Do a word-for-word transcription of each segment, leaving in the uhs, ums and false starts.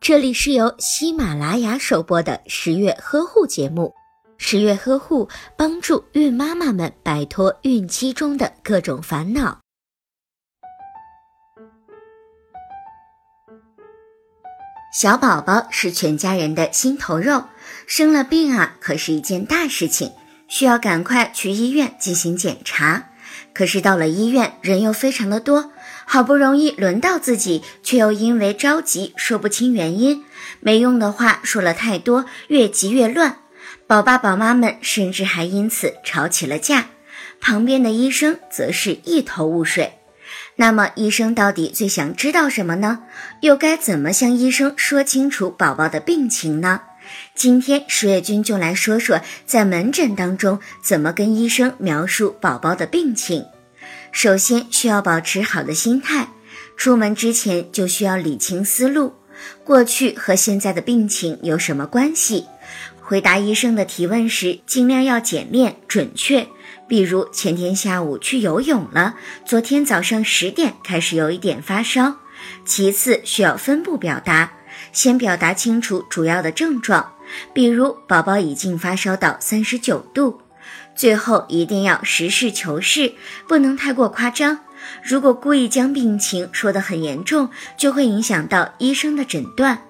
这里是由喜马拉雅首播的十月呵护节目。十月呵护帮助孕妈妈们摆脱孕期中的各种烦恼。小宝宝是全家人的心头肉，生了病啊，可是一件大事情，需要赶快去医院进行检查。可是到了医院，人又非常的多，好不容易轮到自己，却又因为着急说不清原因，没用的话说了太多，越急越乱。宝爸宝妈们甚至还因此吵起了架，旁边的医生则是一头雾水。那么医生到底最想知道什么呢？又该怎么向医生说清楚宝宝的病情呢？今天十月君就来说说在门诊当中怎么跟医生描述宝宝的病情。首先需要保持好的心态，出门之前就需要理清思路，过去和现在的病情有什么关系？回答医生的提问时尽量要简练准确，比如前天下午去游泳了，昨天早上十点开始有一点发烧。其次需要分步表达，先表达清楚主要的症状，比如宝宝已经发烧到三十九度。最后一定要实事求是，不能太过夸张，如果故意将病情说得很严重，就会影响到医生的诊断。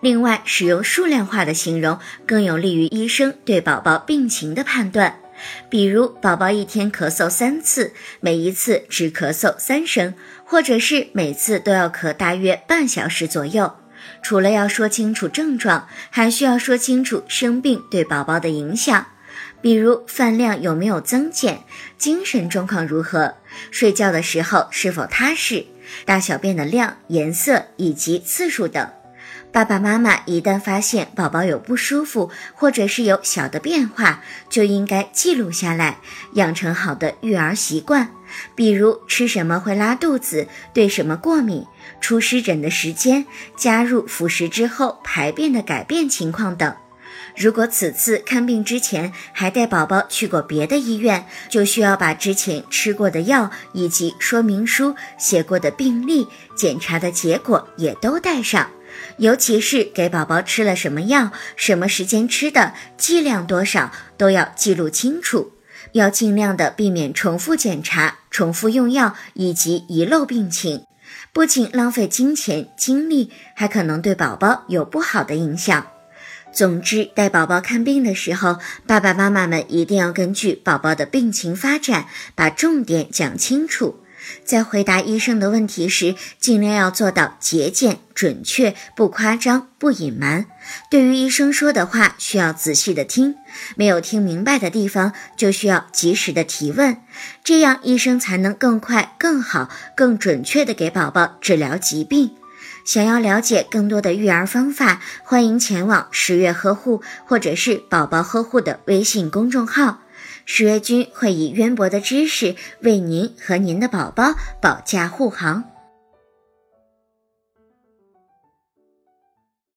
另外，使用数量化的形容更有利于医生对宝宝病情的判断，比如宝宝一天咳嗽三次，每一次只咳嗽三声，或者是每次都要咳大约半小时左右。除了要说清楚症状，还需要说清楚生病对宝宝的影响，比如饭量有没有增减，精神状况如何，睡觉的时候是否踏实，大小便的量、颜色以及次数等。爸爸妈妈一旦发现宝宝有不舒服，或者是有小的变化，就应该记录下来，养成好的育儿习惯，比如吃什么会拉肚子，对什么过敏，出湿疹的时间，加入辅食之后排便的改变情况等。如果此次看病之前还带宝宝去过别的医院，就需要把之前吃过的药以及说明书、写过的病历、检查的结果也都带上，尤其是给宝宝吃了什么药、什么时间吃的、剂量多少都要记录清楚，要尽量的避免重复检查、重复用药以及遗漏病情，不仅浪费金钱精力，还可能对宝宝有不好的影响。总之，带宝宝看病的时候，爸爸妈妈们一定要根据宝宝的病情发展，把重点讲清楚。在回答医生的问题时，尽量要做到节俭、准确、不夸张、不隐瞒。对于医生说的话，需要仔细的听，没有听明白的地方，就需要及时的提问，这样医生才能更快、更好、更准确的给宝宝治疗疾病。想要了解更多的育儿方法，欢迎前往十月呵护或者是宝宝呵护的微信公众号，十月君会以渊博的知识为您和您的宝宝保驾护航。